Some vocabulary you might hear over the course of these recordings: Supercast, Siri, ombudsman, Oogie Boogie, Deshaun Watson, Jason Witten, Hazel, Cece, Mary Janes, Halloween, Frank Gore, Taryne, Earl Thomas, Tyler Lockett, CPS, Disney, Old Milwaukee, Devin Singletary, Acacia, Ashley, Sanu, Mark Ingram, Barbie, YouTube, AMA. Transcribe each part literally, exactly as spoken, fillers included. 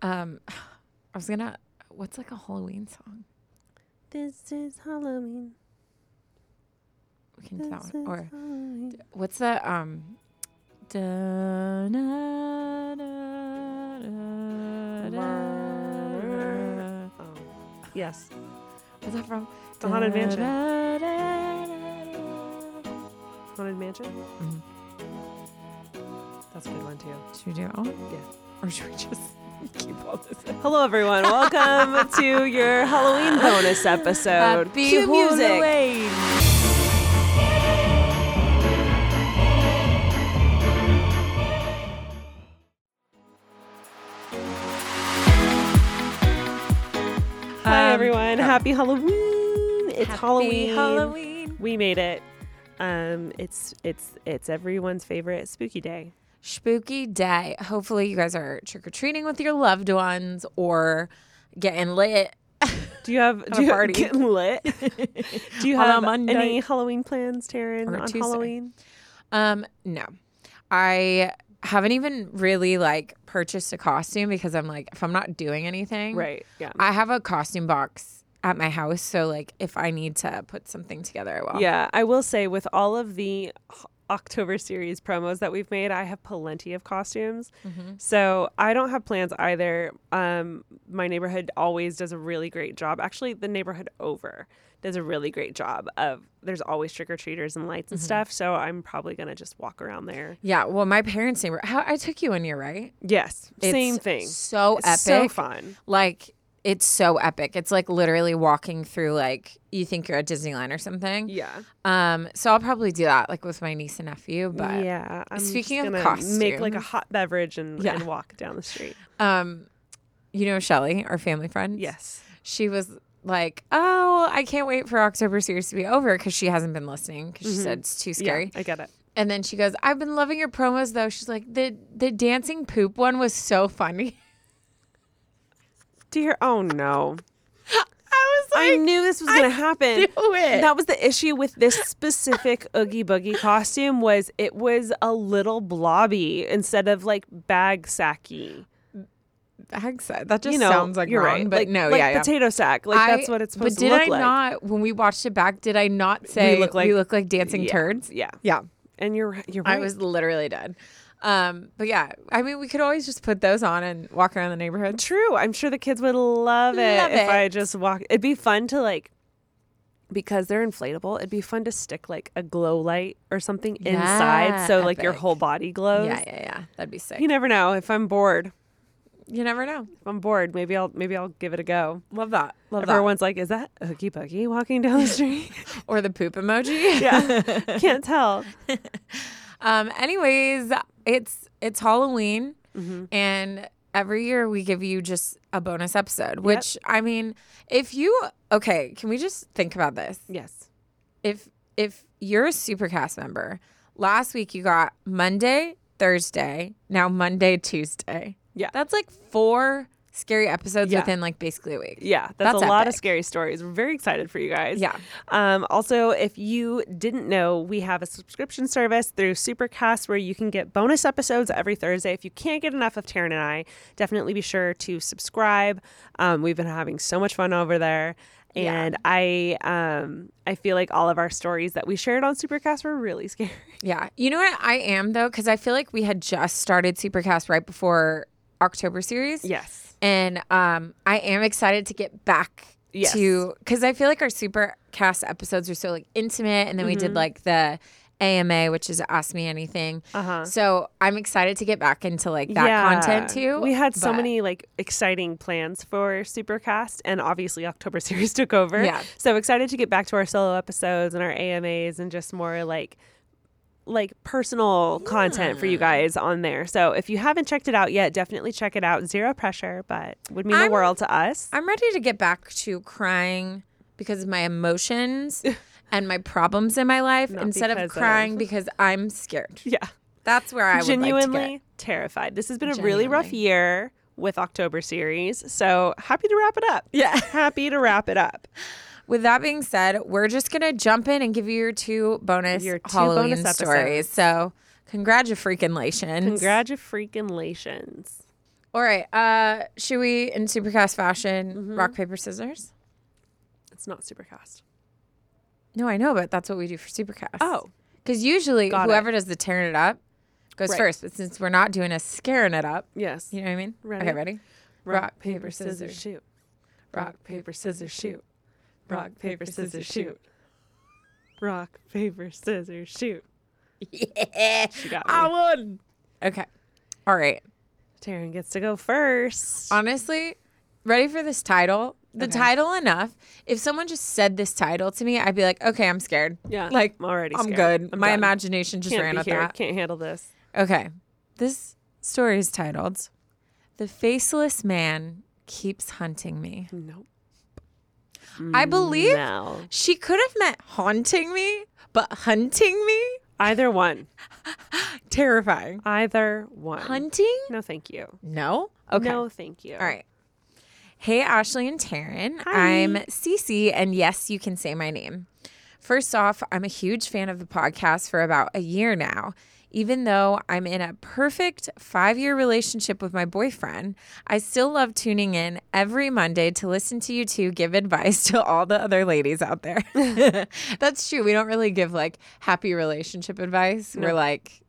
Um, I was gonna. What's like a Halloween song? This is Halloween. We can do that one. Or d- what's the um? Da, na, da, da, da. Oh. Yes. What's that from? The Haunted da, Mansion. Da, da, da, da. Haunted Mansion. Mm-hmm. That's a good one too. Should we do it all? Yeah. Or should we just? Keep all this in. Hello, everyone. Welcome to your Halloween bonus episode. Happy Cue music. Halloween. Hi, um, everyone. Oh. Happy Halloween. It's Happy Halloween. Halloween. We made it. Um, it's it's it's everyone's favorite spooky day. Spooky day. Hopefully you guys are trick-or-treating with your loved ones or getting lit. Do you have do you party? Getting lit? Do you have any Halloween plans, Taryn, on Tuesday. Halloween? Um, no. I haven't even really like purchased a costume because I'm like, if I'm not doing anything, right? Yeah. I have a costume box at my house, so like if I need to put something together, I will. Yeah, I will say with all of the October series promos that we've made, I have plenty of costumes. Mm-hmm. So I don't have plans either. Um, my neighborhood always does a really great job. Actually, the neighborhood over does a really great job of there's always trick-or-treaters and lights and mm-hmm. stuff. So I'm probably going to just walk around there. Yeah. Well, my parents' neighborhood, I took you one year, right? Yes. It's same thing. So epic. So fun. Like, it's so epic. It's like literally walking through like you think you're at Disneyland or something. Yeah. Um. So I'll probably do that like with my niece and nephew. But yeah, I'm speaking of costumes, make like a hot beverage and, yeah. and walk down the street. Um, you know Shelly, our family friend. Yes. She was like, "Oh, I can't wait for October series to be over," because she hasn't been listening because mm-hmm. she said it's too scary. Yeah, I get it. And then she goes, "I've been loving your promos though." She's like, "the the dancing poop one was so funny." Dear, oh no. I was like, I knew this was going to happen. Knew it. That was the issue with this specific Oogie Boogie costume was it was a little blobby instead of like bag sacky. Bag sack. That just you know, sounds like you're wrong, right. But like, no, like yeah, yeah. Potato sack. Like I, that's what it's supposed to look like. But did I not, like. when we watched it back, did I not say we look like, we look like dancing yeah, turds? Yeah. Yeah. And you're, you're right. I was literally dead. Um, but yeah, I mean, we could always just put those on and walk around the neighborhood. True. I'm sure the kids would love it love if it. I just walk. It'd be fun to like, because they're inflatable, it'd be fun to stick like a glow light or something yeah, inside. So epic. Like your whole body glows. Yeah, yeah, yeah. That'd be sick. You never know if I'm bored. You never know. If I'm bored, maybe I'll maybe I'll give it a go. Love that. Love that. Everyone's like, is that Oogie Boogie walking down the street? Or the poop emoji? Yeah. Can't tell. Um, anyways, it's it's Halloween, mm-hmm. and every year we give you just a bonus episode, which, yep. I mean, if you, okay, can we just think about this? Yes. If if you're a Supercast member, last week you got Monday, Thursday, now Monday, Tuesday. Yeah. That's like four scary episodes yeah. within like basically a week. Yeah. That's, that's a epic. lot of scary stories. We're very excited for you guys. Yeah. Um, also, if you didn't know, we have a subscription service through Supercast where you can get bonus episodes every Thursday. If you can't get enough of Taryn and I, definitely be sure to subscribe. Um, we've been having so much fun over there. And yeah. I um, I feel like all of our stories that we shared on Supercast were really scary. Yeah. You know what I am, though? Because I feel like we had just started Supercast right before October series. Yes. And um, I am excited to get back yes. to, because I feel like our Supercast episodes are so like intimate, and then mm-hmm. we did like the A M A, which is Ask Me Anything. Uh-huh. So I'm excited to get back into like that yeah. content too. We had but... so many like exciting plans for Supercast, and obviously October series took over. Yeah. So excited to get back to our solo episodes and our A M As and just more like. like personal yeah. content for you guys on there. So if you haven't checked it out yet, definitely check it out. Zero pressure, but would mean I'm, the world to us. I'm ready to get back to crying because of my emotions and my problems in my life Not instead of crying of... because I'm scared. Yeah. That's where I would Genuinely like to get. terrified. This has been Genuinely. a really rough year with October series. So happy to wrap it up. Yeah. Happy to wrap it up. With that being said, we're just going to jump in and give you your two bonus your two Halloween bonus stories. So, congratulations. Congratulations. All right. Uh, should we, in Supercast fashion, mm-hmm. rock, paper, scissors? It's not Supercast. No, I know, but that's what we do for Supercast. Oh. Because usually Got whoever it. does the tearing it up goes right. first. But since we're not doing a scaring it up. Yes. You know what I mean? Ready? Okay, ready? Rock, rock paper, paper, scissors, shoot. Rock, paper, scissors, shoot. Rock, paper, scissors, shoot. Rock, paper, scissors, shoot. Yeah. She got me. I won. Okay. All right. Taryn gets to go first. Honestly, ready for this title? The okay. title enough. If someone just said this title to me, I'd be like, okay, I'm scared. Yeah. Like, I'm already I'm scared. good. I'm My done. imagination just Can't ran at here. that. Can't handle this. Okay. This story is titled, The Faceless Man Keeps Hunting Me. Nope. I believe no. she could have meant haunting me, but hunting me? Either one. Terrifying. Either one. Hunting? No, thank you. No? Okay. No, thank you. All right. Hey, Ashley and Taryn. Hi. I'm Cece, and yes, you can say my name. First off, I'm a huge fan of the podcast for about a year now. Even though I'm in a perfect five-year relationship with my boyfriend, I still love tuning in every Monday to listen to you two give advice to all the other ladies out there. That's true. We don't really give, like, happy relationship advice. No. We're like,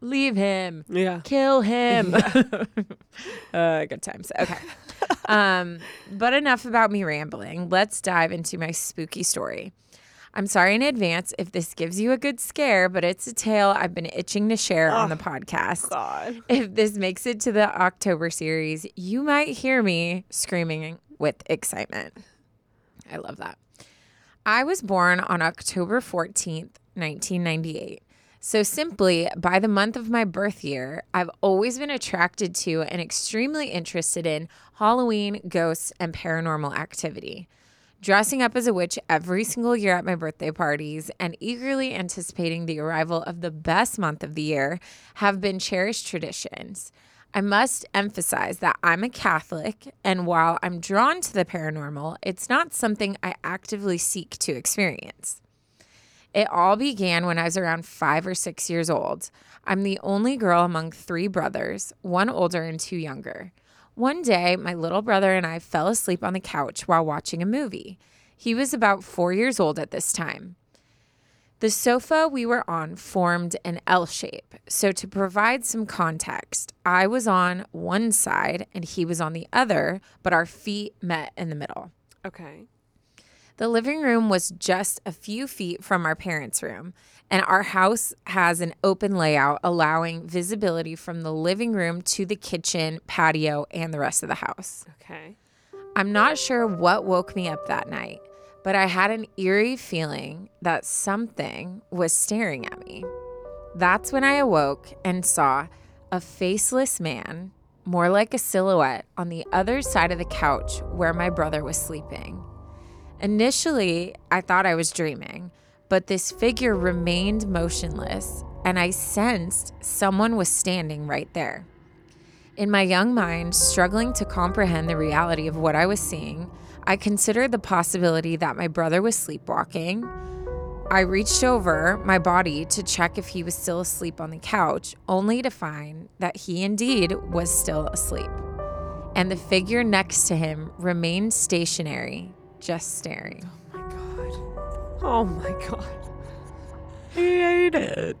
leave him. Yeah. Kill him. Yeah. uh, good times. Okay. um, but enough about me rambling. Let's dive into my spooky story. I'm sorry in advance if this gives you a good scare, but it's a tale I've been itching to share oh, on the podcast. God. If this makes it to the October series, you might hear me screaming with excitement. I love that. I was born on October fourteenth, nineteen ninety-eight. So simply, by the month of my birth year, I've always been attracted to and extremely interested in Halloween, ghosts, and paranormal activity. Dressing up as a witch every single year at my birthday parties and eagerly anticipating the arrival of the best month of the year have been cherished traditions. I must emphasize that I'm a Catholic, and while I'm drawn to the paranormal, it's not something I actively seek to experience. It all began when I was around five or six years old. I'm the only girl among three brothers, one older and two younger. One day, my little brother and I fell asleep on the couch while watching a movie. He was about four years old at this time. The sofa we were on formed an L shape, so to provide some context, I was on one side and he was on the other, but our feet met in the middle. Okay. The living room was just a few feet from our parents' room, and our house has an open layout allowing visibility from the living room to the kitchen, patio, and the rest of the house. Okay. I'm not sure what woke me up that night, but I had an eerie feeling that something was staring at me. That's when I awoke and saw a faceless man, more like a silhouette, on the other side of the couch where my brother was sleeping. Initially, I thought I was dreaming, but this figure remained motionless, and I sensed someone was standing right there. In my young mind, struggling to comprehend the reality of what I was seeing, I considered the possibility that my brother was sleepwalking. I reached over my body to check if he was still asleep on the couch, only to find that he indeed was still asleep, and the figure next to him remained stationary, just staring. Oh my God. Oh my God. I hate it.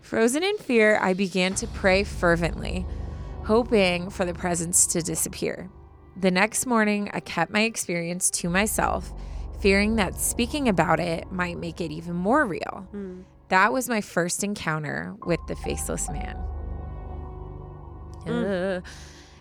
Frozen in fear, I began to pray fervently, hoping for the presence to disappear. The next morning, I kept my experience to myself, fearing that speaking about it might make it even more real. Mm. That was my first encounter with the faceless man. Mm.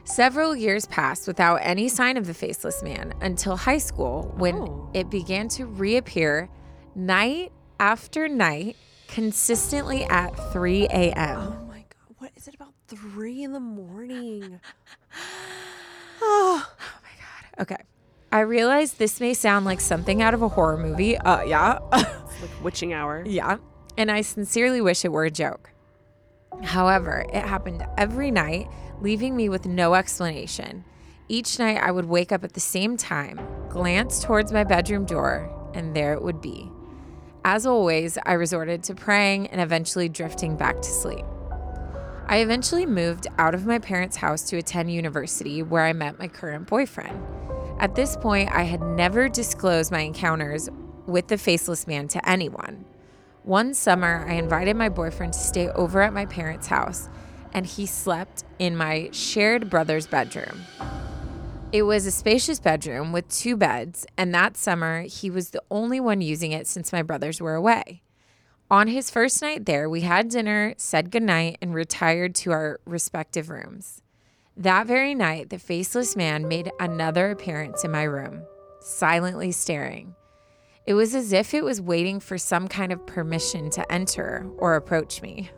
Several years passed without any sign of the faceless man until high school, when oh. it began to reappear night after night, consistently at three a.m. Oh my God. What is it about three in the morning? oh. oh my God. Okay. I realize this may sound like something out of a horror movie. Uh, yeah. It's like witching hour. Yeah. And I sincerely wish it were a joke. However, it happened every night, leaving me with no explanation. Each night I would wake up at the same time, glance towards my bedroom door, and there it would be. As always, I resorted to praying and eventually drifting back to sleep. I eventually moved out of my parents' house to attend university where I met my current boyfriend. At this point, I had never disclosed my encounters with the faceless man to anyone. One summer, I invited my boyfriend to stay over at my parents' house, and he slept in my shared brother's bedroom. It was a spacious bedroom with two beds, and that summer, he was the only one using it since my brothers were away. On his first night there, we had dinner, said goodnight, and retired to our respective rooms. That very night, the faceless man made another appearance in my room, silently staring. It was as if it was waiting for some kind of permission to enter or approach me.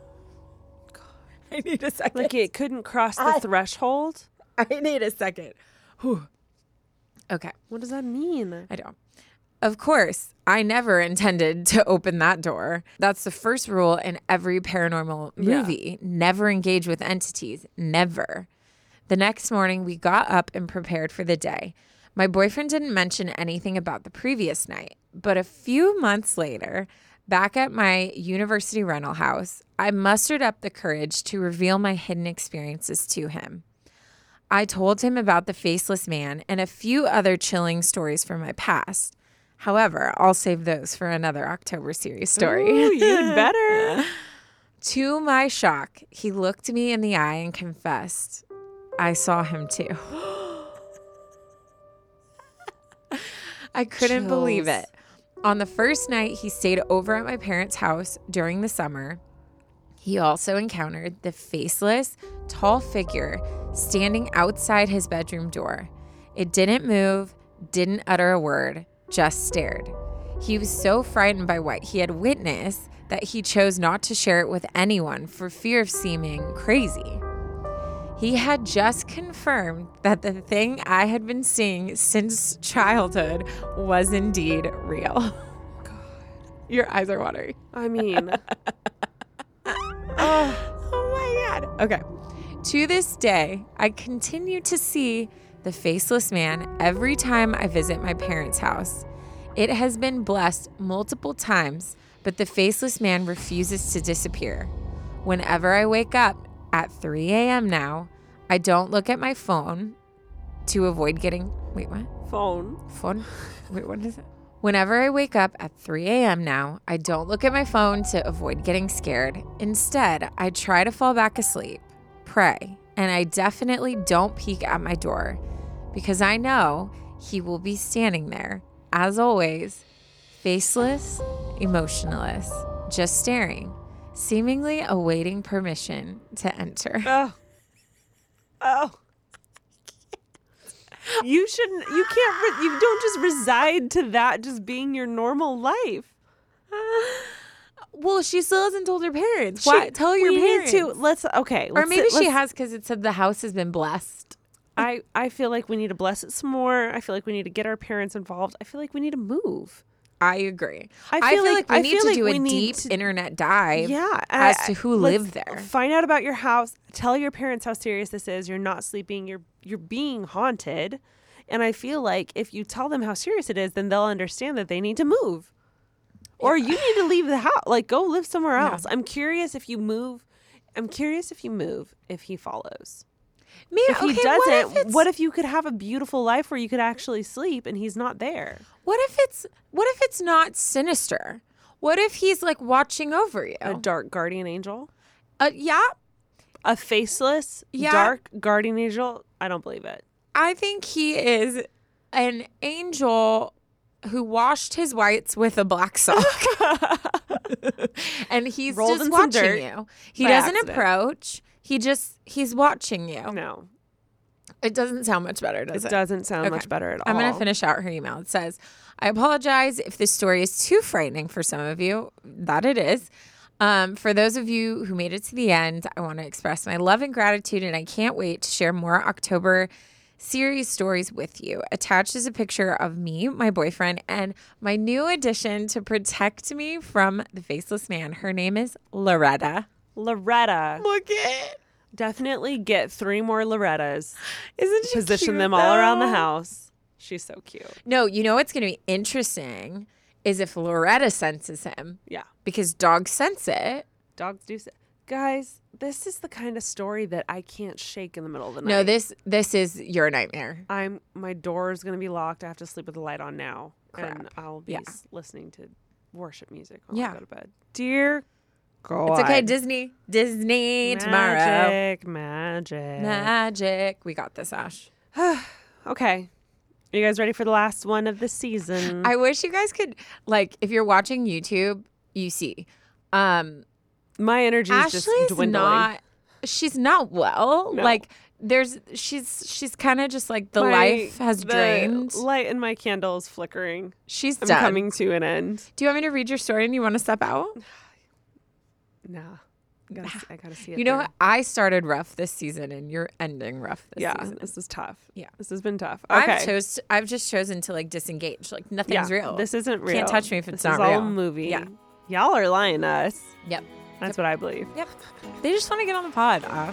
God, I need a second. Like it couldn't cross the I, threshold? I need a second. Whew. Okay. What does that mean? I don't. Of course, I never intended to open that door. That's the first rule in every paranormal movie. Yeah. Never engage with entities. Never. The next morning, we got up and prepared for the day. My boyfriend didn't mention anything about the previous night, but a few months later, back at my university rental house, I mustered up the courage to reveal my hidden experiences to him. I told him about the faceless man and a few other chilling stories from my past. However, I'll save those for another October series story. Ooh, you'd better. To my shock, he looked me in the eye and confessed. I saw him too. I couldn't Chills. believe it. On the first night he stayed over at my parents' house during the summer, he also encountered the faceless, tall figure standing outside his bedroom door. It didn't move, didn't utter a word. Just stared. He was so frightened by what he had witnessed that he chose not to share it with anyone for fear of seeming crazy. He had just confirmed that the thing I had been seeing since childhood was indeed real. God. Your eyes are watery. I mean. oh. oh my God. Okay. To this day, I continue to see the faceless man every time I visit my parents' house. It has been blessed multiple times, but the faceless man refuses to disappear. Whenever I wake up at three a.m. now, I don't look at my phone to avoid getting... Wait, what? Phone. Phone? Wait, what is it? Whenever I wake up at three a.m. now, I don't look at my phone to avoid getting scared. Instead, I try to fall back asleep, pray, and I definitely don't peek at my door because I know he will be standing there, as always, faceless, emotionless, just staring, seemingly awaiting permission to enter. Oh. Oh. You shouldn't, you can't, re- you don't just reside to that just being your normal life. Well, she still hasn't told her parents. She, Why? Tell your parents. To, let's okay. Let's or maybe sit, she has because it said the house has been blessed. I, I feel like we need to bless it some more. I feel like we need to get our parents involved. I feel like we need to move. I agree. I feel, I feel like, like we I need to like do a deep to, internet dive. Yeah, as I, to who lived there. Find out about your house. Tell your parents how serious this is. You're not sleeping. You're you're being haunted. And I feel like if you tell them how serious it is, then they'll understand that they need to move. Or you need to leave the house. Like, go live somewhere else. Yeah. I'm curious if you move. I'm curious if you move, if he follows. Man, if he okay, doesn't, what if, what if you could have a beautiful life where you could actually sleep and he's not there? What if it's What if it's not sinister? What if he's, like, watching over you? A dark guardian angel? Uh, yeah. A faceless, yeah. dark guardian angel? I don't believe it. I think he is an angel who washed his whites with a black sock. And he's Rolled just watching you. He doesn't accident. approach. He just, he's watching you. No. It doesn't sound much better, does it? It doesn't sound okay. much better at all. I'm going to finish out her email. It says, I apologize if this story is too frightening for some of you. That it is. Um, for those of you who made it to the end, I want to express my love and gratitude, and I can't wait to share more October series stories with you. Attached is a picture of me, my boyfriend, and my new addition to protect me from the faceless man. Her name is Loretta. Loretta. Look it. Definitely get three more Lorettas. Isn't she Position cute, them though? All around the house. She's so cute. No, you know what's going to be interesting is if Loretta senses him. Yeah. Because dogs sense it. Dogs do sense Guys, this is the kind of story that I can't shake in the middle of the night. No, this this is your nightmare. I'm my door is going to be locked. I have to sleep with the light on now. Crap. And I'll be yeah. listening to worship music when yeah. I go to bed. Dear God. It's okay, Disney. Disney magic, tomorrow. Magic, magic. Magic. We got this, Ash. Okay. Are you guys ready for the last one of the season? I wish you guys could, like, if you're watching YouTube, you see. Um, My energy is just dwindling. Not, she's not well. No. Like, there's, she's, she's kind of just like the my, life has the drained. Light in my candle is flickering. She's I'm done. coming to an end. Do you want me to read your story and you want to step out? Nah. I gotta, I gotta see it. You know, there. I started rough this season, and you're ending rough this yeah, season. Yeah, this is tough. Yeah, this has been tough. Okay, I've, chose, I've just chosen to like disengage. Like nothing's yeah, real. This isn't real. Can't touch me if it's this not real. This is all movie. Yeah, y'all are lying to us. Yep, that's yep. what I believe. Yep, they just want to get on the pod. Uh.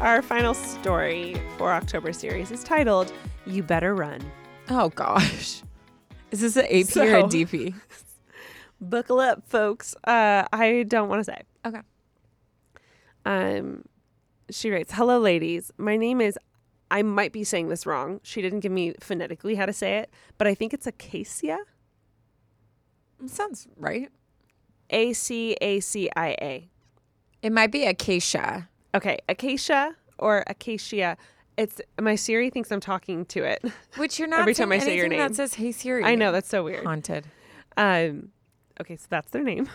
Our final story for October series is titled You Better Run. Oh, gosh. Is this an A P so, or a D P? Buckle up, folks. Uh, I don't want to say. Okay. Um, she writes, hello, ladies. My name is, I might be saying this wrong. She didn't give me phonetically how to say it, but I think it's Acacia. It sounds right. A C A C I A. It might be Acacia. Okay, Acacia or Acacia. It's my Siri thinks I'm talking to it. Which you're not every time I say your name. That says, hey, Siri. I know, that's so weird. Haunted. Um, okay, so that's their name.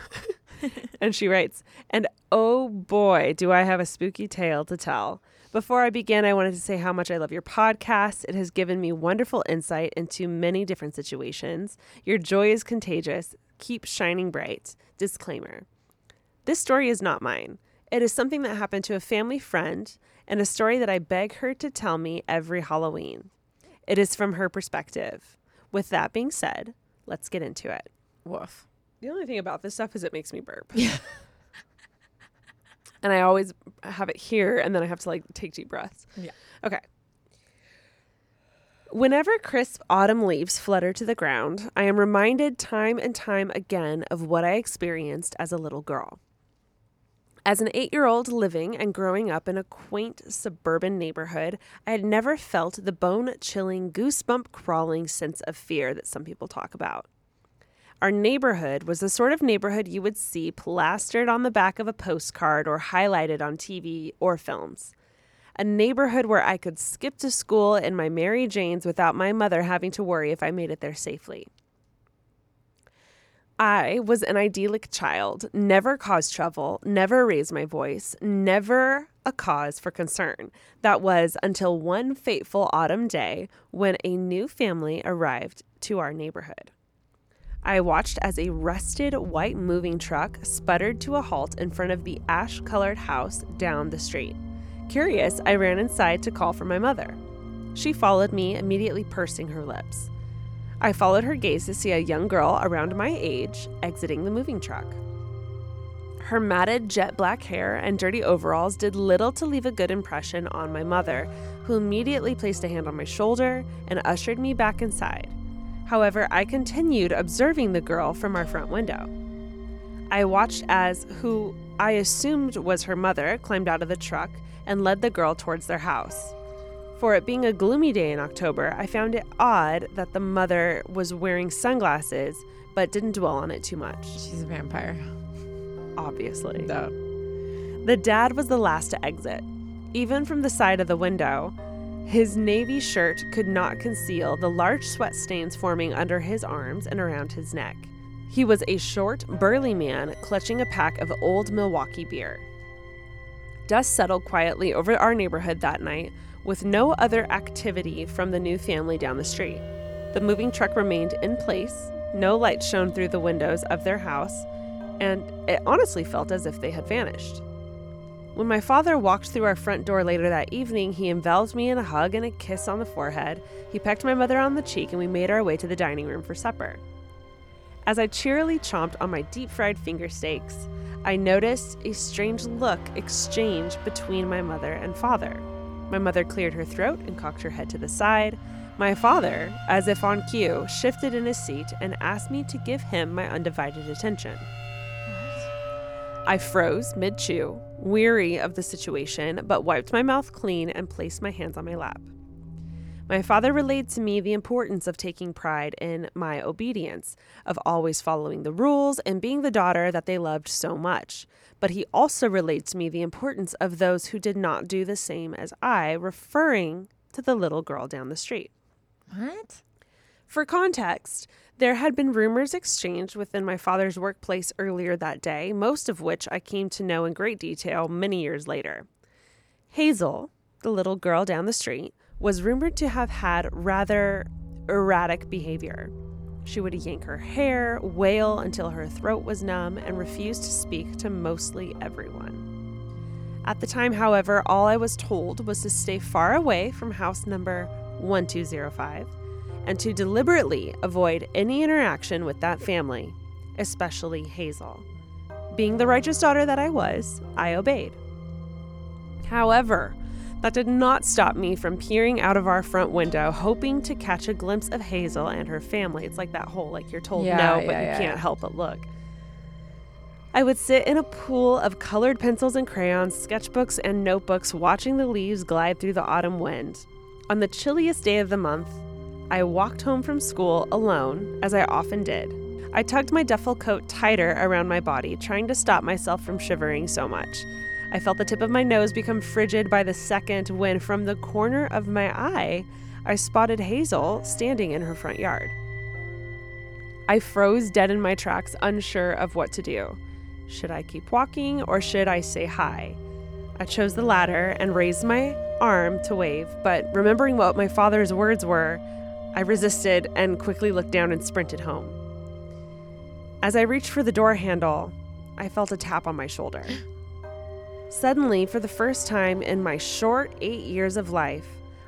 And she writes, and oh boy, do I have a spooky tale to tell. Before I begin, I wanted to say how much I love your podcast. It has given me wonderful insight into many different situations. Your joy is contagious. Keep shining bright. Disclaimer. This story is not mine. It is something that happened to a family friend and a story that I beg her to tell me every Halloween. It is from her perspective. With that being said, let's get into it. Woof. The only thing about this stuff is it makes me burp. Yeah. And I always have it here and then I have to like take deep breaths. Yeah. Okay. Whenever crisp autumn leaves flutter to the ground, I am reminded time and time again of what I experienced as a little girl. As an eight-year-old living and growing up in a quaint suburban neighborhood, I had never felt the bone-chilling, goosebump-crawling sense of fear that some people talk about. Our neighborhood was the sort of neighborhood you would see plastered on the back of a postcard or highlighted on T V or films. A neighborhood where I could skip to school in my Mary Janes without my mother having to worry if I made it there safely. I was an idyllic child, never caused trouble, never raised my voice, never a cause for concern. That was until one fateful autumn day when a new family arrived to our neighborhood. I watched as a rusted white moving truck sputtered to a halt in front of the ash-colored house down the street. Curious, I ran inside to call for my mother. She followed me, immediately pursing her lips. I followed her gaze to see a young girl around my age exiting the moving truck. Her matted jet black hair and dirty overalls did little to leave a good impression on my mother, who immediately placed a hand on my shoulder and ushered me back inside. However, I continued observing the girl from our front window. I watched as who I assumed was her mother climbed out of the truck and led the girl towards their house. For it being a gloomy day in October, I found it odd that the mother was wearing sunglasses, but didn't dwell on it too much. She's a vampire. Obviously. No. The dad was the last to exit. Even from the side of the window, his navy shirt could not conceal the large sweat stains forming under his arms and around his neck. He was a short, burly man clutching a pack of Old Milwaukee beer. Dust settled quietly over our neighborhood that night with no other activity from the new family down the street. The moving truck remained in place, no light shone through the windows of their house, and it honestly felt as if they had vanished. When my father walked through our front door later that evening, he enveloped me in a hug and a kiss on the forehead. He pecked my mother on the cheek, and we made our way to the dining room for supper. As I cheerily chomped on my deep-fried finger steaks, I noticed a strange look exchanged between my mother and father. My mother cleared her throat and cocked her head to the side. My father, as if on cue, shifted in his seat and asked me to give him my undivided attention. What? I froze mid-chew, weary of the situation, but wiped my mouth clean and placed my hands on my lap. My father relayed to me the importance of taking pride in my obedience, of always following the rules and being the daughter that they loved so much. But he also relayed to me the importance of those who did not do the same as I, referring to the little girl down the street. What? For context, there had been rumors exchanged within my father's workplace earlier that day, most of which I came to know in great detail many years later. Hazel, the little girl down the street, was rumored to have had rather erratic behavior. She would yank her hair, wail until her throat was numb, and refuse to speak to mostly everyone. At the time, however, all I was told was to stay far away from house number one two zero five and to deliberately avoid any interaction with that family, especially Hazel. Being the righteous daughter that I was, I obeyed. However, that did not stop me from peering out of our front window, hoping to catch a glimpse of Hazel and her family. It's like that whole, like, you're told yeah, no, but yeah, you yeah. can't help but look. I would sit in a pool of colored pencils and crayons, sketchbooks, and notebooks, watching the leaves glide through the autumn wind. On the chilliest day of the month, I walked home from school alone, as I often did. I tugged my duffel coat tighter around my body, trying to stop myself from shivering so much. I felt the tip of my nose become frigid by the second when, from the corner of my eye, I spotted Hazel standing in her front yard. I froze dead in my tracks, unsure of what to do. Should I keep walking, or should I say hi? I chose the latter and raised my arm to wave, but remembering what my father's words were, I resisted and quickly looked down and sprinted home. As I reached for the door handle, I felt a tap on my shoulder. Suddenly, for the first time in my short eight years of life,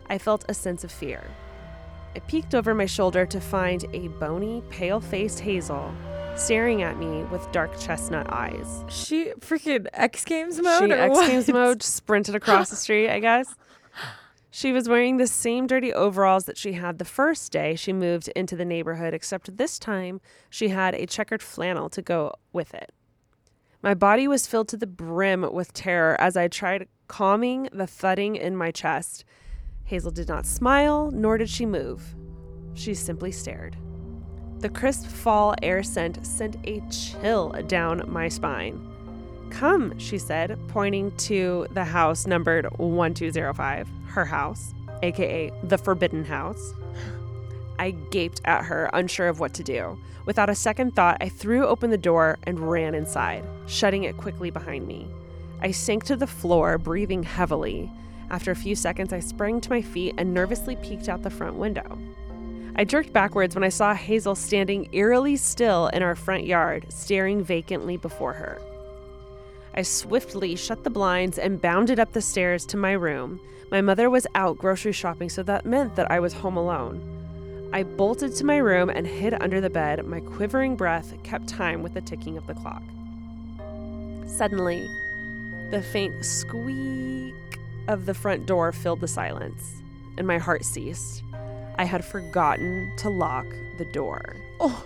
I felt a sense of fear. I peeked over my shoulder to find a bony, pale-faced Hazel staring at me with dark chestnut eyes. She freaking X Games mode? She or X what? Games mode sprinted across the street, I guess. She was wearing the same dirty overalls that she had the first day she moved into the neighborhood, except this time she had a checkered flannel to go with it. My body was filled to the brim with terror as I tried calming the thudding in my chest. Hazel did not smile, nor did she move. She simply stared. The crisp fall air scent sent a chill down my spine. "Come," she said, pointing to the house numbered one two zero five, her house, aka the Forbidden House. I gaped at her, unsure of what to do. Without a second thought, I threw open the door and ran inside, shutting it quickly behind me. I sank to the floor, breathing heavily. After a few seconds, I sprang to my feet and nervously peeked out the front window. I jerked backwards when I saw Hazel standing eerily still in our front yard, staring vacantly before her. I swiftly shut the blinds and bounded up the stairs to my room. My mother was out grocery shopping, so that meant that I was home alone. I bolted to my room and hid under the bed. My quivering breath kept time with the ticking of the clock. Suddenly, the faint squeak of the front door filled the silence, and my heart ceased. I had forgotten to lock the door. Oh,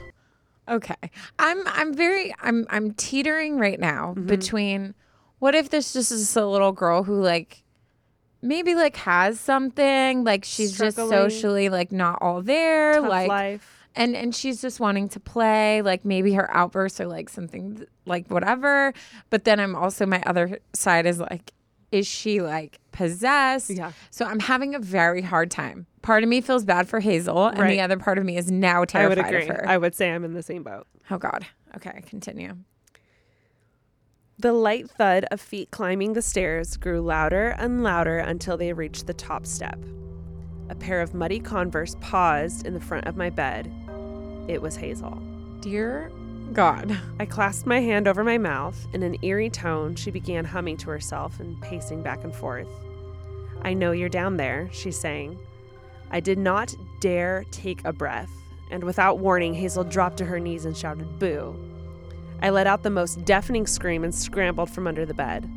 okay. I'm I'm very I'm I'm teetering right now mm-hmm. between what if this just is a little girl who like maybe like has something like she's struggling, just socially like not all there, tough like life. and and she's just wanting to play, like maybe her outbursts are like something th- like whatever, but then I'm also my other side is like, is she like possessed? Yeah. So I'm having a very hard time. Part of me feels bad for Hazel and right. the other part of me is now terrified. I would agree. Of her. I would say I'm in the same boat. Oh God. Okay, continue. The light thud of feet climbing the stairs grew louder and louder until they reached the top step. A pair of muddy Converse paused in the front of my bed. It was Hazel. Dear God. I clasped my hand over my mouth. In an eerie tone, she began humming to herself and pacing back and forth. I know you're down there, she sang. I did not dare take a breath, and without warning, Hazel dropped to her knees and shouted, "Boo!" I let out the most deafening scream and scrambled from under the bed.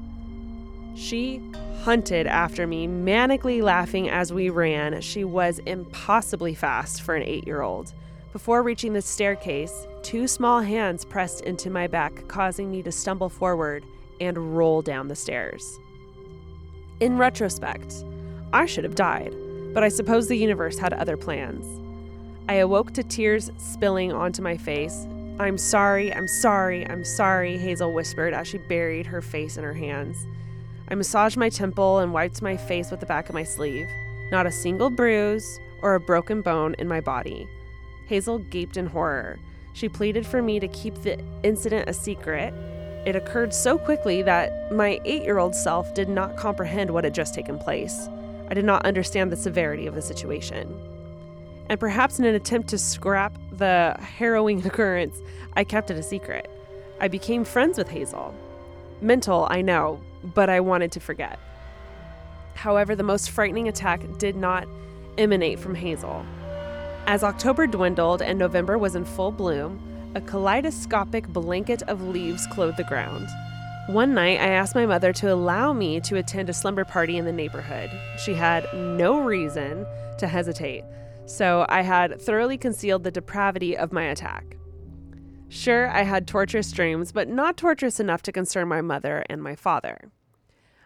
She hunted after me, manically laughing as we ran. She was impossibly fast for an eight-year-old. Before reaching the staircase, two small hands pressed into my back, causing me to stumble forward and roll down the stairs. In retrospect, I should have died, but I suppose the universe had other plans. I awoke to tears spilling onto my face. I'm sorry, I'm sorry, I'm sorry, Hazel whispered as she buried her face in her hands. I massaged my temple and wiped my face with the back of my sleeve. Not a single bruise or a broken bone in my body. Hazel gaped in horror. She pleaded for me to keep the incident a secret. It occurred so quickly that my eight-year-old self did not comprehend what had just taken place. I did not understand the severity of the situation. And perhaps in an attempt to scrap the harrowing occurrence, I kept it a secret. I became friends with Hazel. Mental, I know, but I wanted to forget. However, the most frightening attack did not emanate from Hazel. As October dwindled and November was in full bloom, a kaleidoscopic blanket of leaves clothed the ground. One night, I asked my mother to allow me to attend a slumber party in the neighborhood. She had no reason to hesitate. So I had thoroughly concealed the depravity of my attack. Sure, I had torturous dreams, but not torturous enough to concern my mother and my father.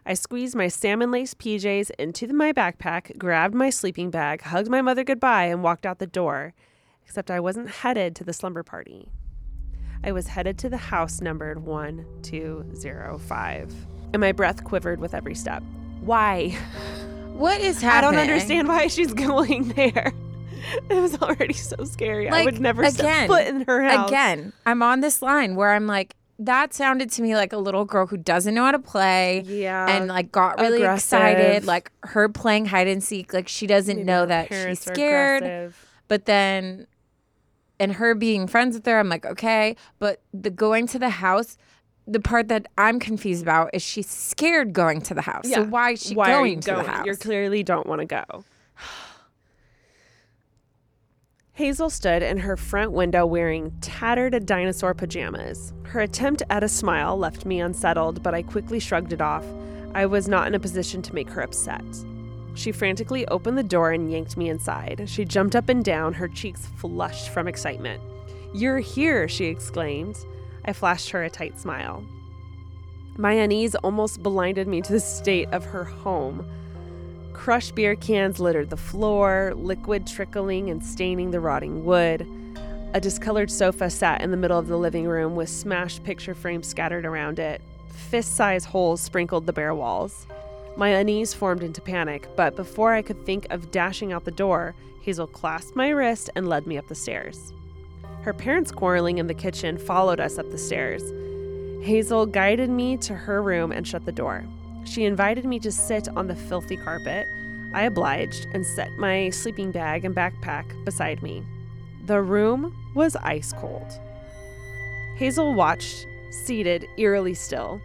I squeezed my salmon-laced P Js into my backpack, grabbed my sleeping bag, hugged my mother goodbye, and walked out the door, except I wasn't headed to the slumber party. I was headed to the house numbered one two zero five, and my breath quivered with every step. Why? What is happening? I don't understand why she's going there. It was already so scary. Like, I would never again, step foot in her house. Again, I'm on this line where I'm like, that sounded to me like a little girl who doesn't know how to play yeah, and like got really aggressive. Excited. Like her playing hide and seek. Like she doesn't Maybe know that she's scared. But then, and her being friends with her, I'm like, okay. But the going to the house, the part that I'm confused about is she's scared going to the house. Yeah. So why is she why going to going? the house? You clearly don't want to go. Hazel stood in her front window wearing tattered dinosaur pajamas. Her attempt at a smile left me unsettled, but I quickly shrugged it off. I was not in a position to make her upset. She frantically opened the door and yanked me inside. She jumped up and down, her cheeks flushed from excitement. "You're here," she exclaimed. I flashed her a tight smile. My unease almost blinded me to the state of her home. Crushed beer cans littered the floor, liquid trickling and staining the rotting wood. A discolored sofa sat in the middle of the living room with smashed picture frames scattered around it. Fist-sized holes sprinkled the bare walls. My unease formed into panic, but before I could think of dashing out the door, Hazel clasped my wrist and led me up the stairs. Her parents quarreling in the kitchen followed us up the stairs. Hazel guided me to her room and shut the door. She invited me to sit on the filthy carpet. I obliged and set my sleeping bag and backpack beside me. The room was ice cold. Hazel watched, seated, eerily still.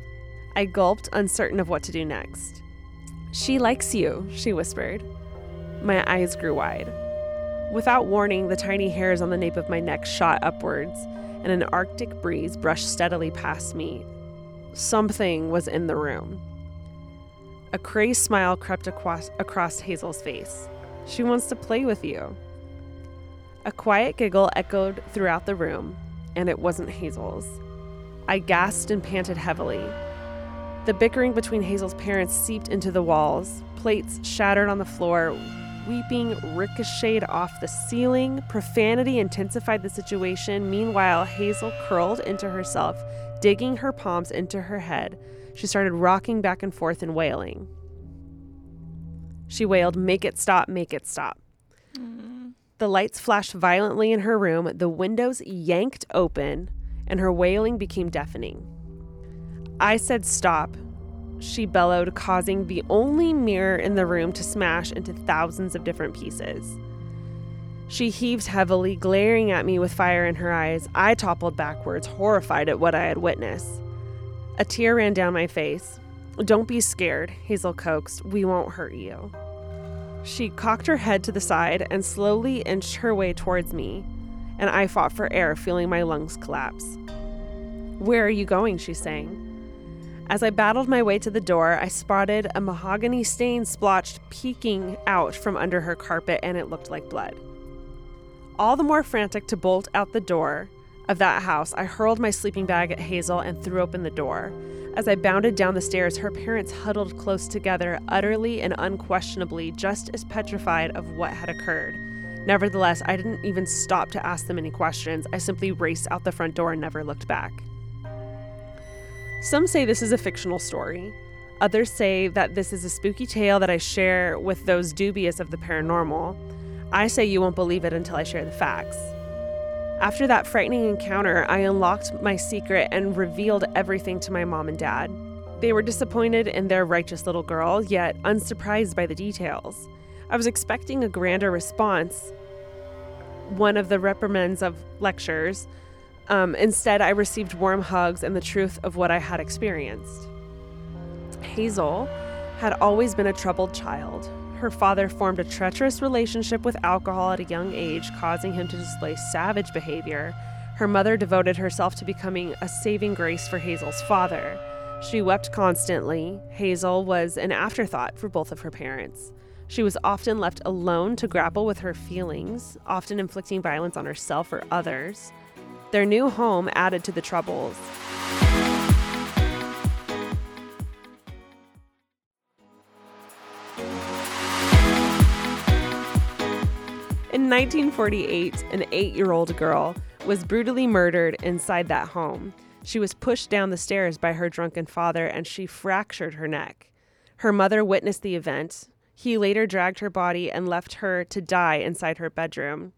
I gulped, uncertain of what to do next. "She likes you," she whispered. My eyes grew wide. Without warning, the tiny hairs on the nape of my neck shot upwards, and an arctic breeze brushed steadily past me. Something was in the room. A crazed smile crept across, across Hazel's face. "She wants to play with you." A quiet giggle echoed throughout the room, and it wasn't Hazel's. I gasped and panted heavily. The bickering between Hazel's parents seeped into the walls. Plates shattered on the floor. Weeping ricocheted off the ceiling. Profanity intensified the situation. Meanwhile, Hazel curled into herself, digging her palms into her head. She started rocking back and forth and wailing. She wailed, "Make it stop, make it stop." Mm. The lights flashed violently in her room, the windows yanked open, and her wailing became deafening. I said stop, she bellowed, causing the only mirror in the room to smash into thousands of different pieces. She heaved heavily, glaring at me with fire in her eyes. I toppled backwards, horrified at what I had witnessed. A tear ran down my face. Don't be scared, Hazel coaxed. We won't hurt you. She cocked her head to the side and slowly inched her way towards me, and I fought for air, feeling my lungs collapse. Where are you going? She sang. As I battled my way to the door, I spotted a mahogany stain splotched peeking out from under her carpet, and it looked like blood. All the more frantic to bolt out the door of that house, I hurled my sleeping bag at Hazel and threw open the door. As I bounded down the stairs, her parents huddled close together, utterly and unquestionably, just as petrified of what had occurred. Nevertheless, I didn't even stop to ask them any questions. I simply raced out the front door and never looked back. Some say this is a fictional story. Others say that this is a spooky tale that I share with those dubious of the paranormal. I say you won't believe it until I share the facts. After that frightening encounter, I unlocked my secret and revealed everything to my mom and dad. They were disappointed in their righteous little girl, yet unsurprised by the details. I was expecting a grander response, one of the reprimands of lectures. Um, instead, I received warm hugs and the truth of what I had experienced. Hazel had always been a troubled child. Her father formed a treacherous relationship with alcohol at a young age, causing him to display savage behavior. Her mother devoted herself to becoming a saving grace for Hazel's father. She wept constantly. Hazel was an afterthought for both of her parents. She was often left alone to grapple with her feelings, often inflicting violence on herself or others. Their new home added to the troubles. In nineteen forty-eight, an eight-year-old girl was brutally murdered inside that home. She was pushed down the stairs by her drunken father, and she fractured her neck. Her mother witnessed the event. He later dragged her body and left her to die inside her bedroom.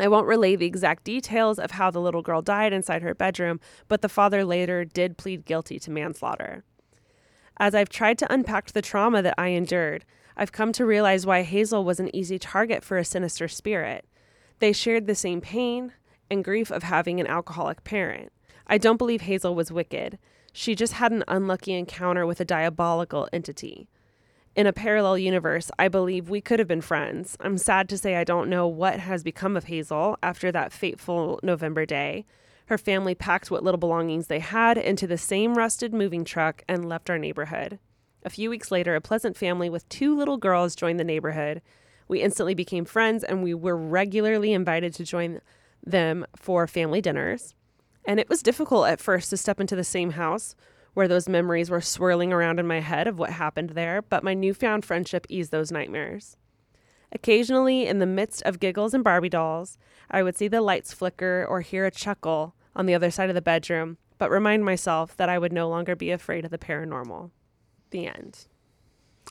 I won't relay the exact details of how the little girl died inside her bedroom, but the father later did plead guilty to manslaughter. As I've tried to unpack the trauma that I endured, I've come to realize why Hazel was an easy target for a sinister spirit. They shared the same pain and grief of having an alcoholic parent. I don't believe Hazel was wicked. She just had an unlucky encounter with a diabolical entity. In a parallel universe, I believe we could have been friends. I'm sad to say I don't know what has become of Hazel after that fateful November day. Her family packed what little belongings they had into the same rusted moving truck and left our neighborhood. A few weeks later, a Pleasant family with two little girls joined the neighborhood. We instantly became friends, and we were regularly invited to join them for family dinners. And it was difficult at first to step into the same house where those memories were swirling around in my head of what happened there, but my newfound friendship eased those nightmares. Occasionally, in the midst of giggles and Barbie dolls, I would see the lights flicker or hear a chuckle on the other side of the bedroom, but remind myself that I would no longer be afraid of the paranormal. The end.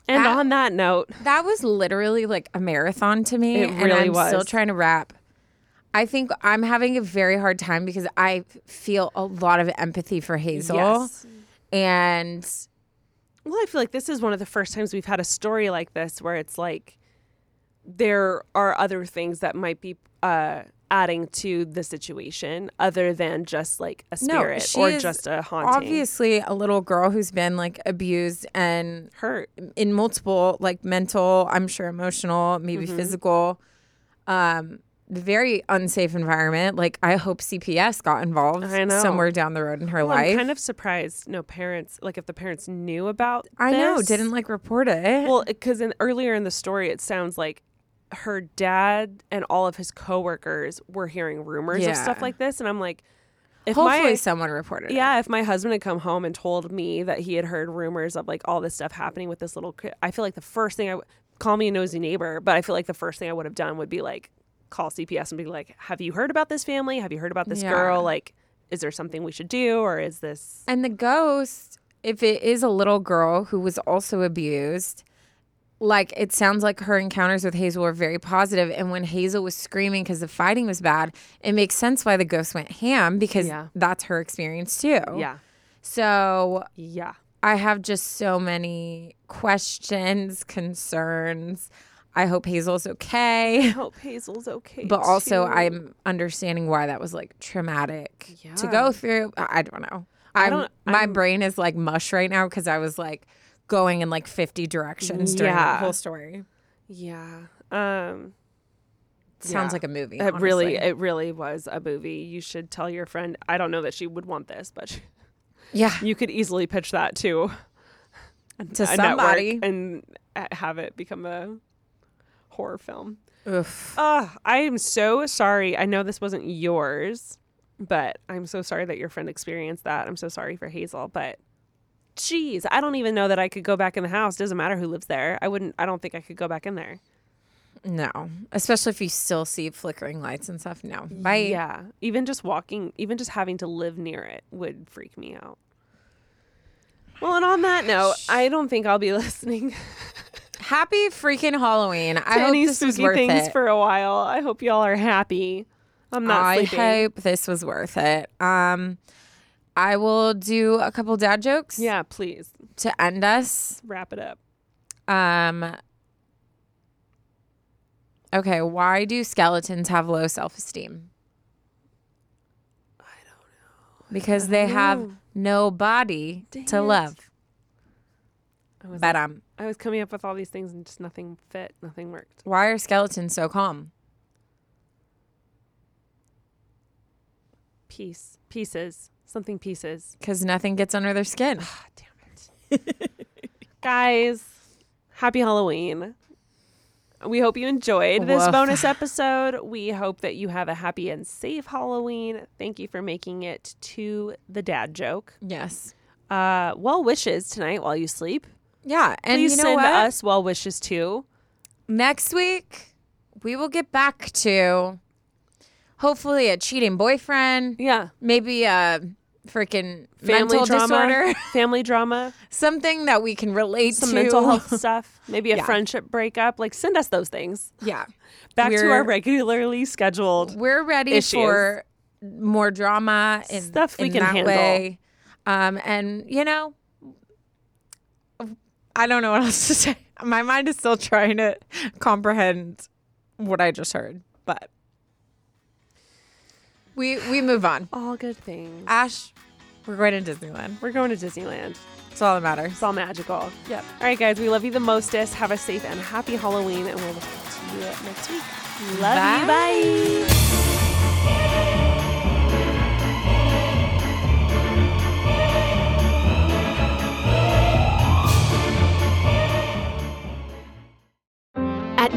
And that, on that note, that was literally like a marathon to me. It really and I'm was. Still trying to wrap. I think I'm having a very hard time because I feel a lot of empathy for Hazel. Yes. And well, I feel like this is one of the first times we've had a story like this where it's like there are other things that might be uh, adding to the situation other than just like a spirit no, or just a haunting. Obviously, a little girl who's been like abused and hurt in multiple like mental, I'm sure emotional, maybe mm-hmm. physical, um, very unsafe environment. Like, I hope C P S got involved somewhere down the road in her well, life. I'm kind of surprised no parents, like if the parents knew about this. I know, didn't like report it. Well, because in, earlier in the story, it sounds like her dad and all of his coworkers were hearing rumors yeah. of stuff like this. And I'm like, if hopefully my, someone reported yeah, it. Yeah, if my husband had come home and told me that he had heard rumors of like all this stuff happening with this little kid, I feel like the first thing I would, call me a nosy neighbor, but I feel like the first thing I would have done would be like, call C P S and be like, have you heard about this family? Have you heard about this yeah. girl? Like, is there something we should do? Or is this... And the ghost, if it is a little girl who was also abused, like, it sounds like her encounters with Hazel were very positive. And when Hazel was screaming because the fighting was bad, it makes sense why the ghost went ham because yeah. that's her experience too. Yeah. So yeah, I have just so many questions, concerns. I hope Hazel's okay. I hope Hazel's okay, but too. Also I'm understanding why that was like traumatic yeah. to go through. I don't know. I'm, I don't. I'm, my brain is like mush right now because I was like going in like fifty directions during yeah. the whole story. Yeah. Um. Sounds yeah. like a movie. It honestly. really, it really was a movie. You should tell your friend. I don't know that she would want this, but she, yeah, you could easily pitch that to a, to a somebody and have it become a horror film. Oof. Uh, I am so sorry. I know this wasn't yours, but I'm so sorry that your friend experienced that. I'm so sorry for Hazel, but geez, I don't even know that I could go back in the house. Doesn't matter who lives there. I wouldn't. I don't think I could go back in there. No, especially if you still see flickering lights and stuff. No, bye. Yeah, even just walking, even just having to live near it would freak me out. Well, and on that note, I don't think I'll be listening. Happy freaking Halloween! I hope this was worth it. For a while, I hope y'all are happy. I'm not. I sleeping. hope this was worth it. Um, I will do a couple dad jokes. Yeah, please. To end us, wrap it up. Um. Okay, why do skeletons have low self-esteem? I don't know. Because they know. have no body Dang to it. love. I was, but um, I was coming up with all these things and just nothing fit, nothing worked. Why are skeletons so calm? Peace. Pieces. Something pieces. Because nothing gets under their skin. Ah, damn it. Guys, happy Halloween. We hope you enjoyed this Woof. bonus episode. We hope that you have a happy and safe Halloween. Thank you for making it to the dad joke. Yes. Uh, well wishes tonight while you sleep. Yeah. And Please you know send what? us well wishes too. Next week, we will get back to hopefully a cheating boyfriend. Yeah. Maybe a freaking family mental drama, disorder. Family drama. Something that we can relate Some to. Some mental health stuff. Maybe a yeah. friendship breakup. Like, send us those things. Yeah. Back we're, to our regularly scheduled We're ready issues. for more drama in, stuff we in can that handle. Way. Um, and, you know, I don't know what else to say. My mind is still trying to comprehend what I just heard, but we we move on. All good things. Ash, we're going to Disneyland. We're going to Disneyland. It's all that matters. It's all magical. Yep. All right, guys. We love you the mostest. Have a safe and happy Halloween, and we'll see you next week. Love bye. you. Bye. At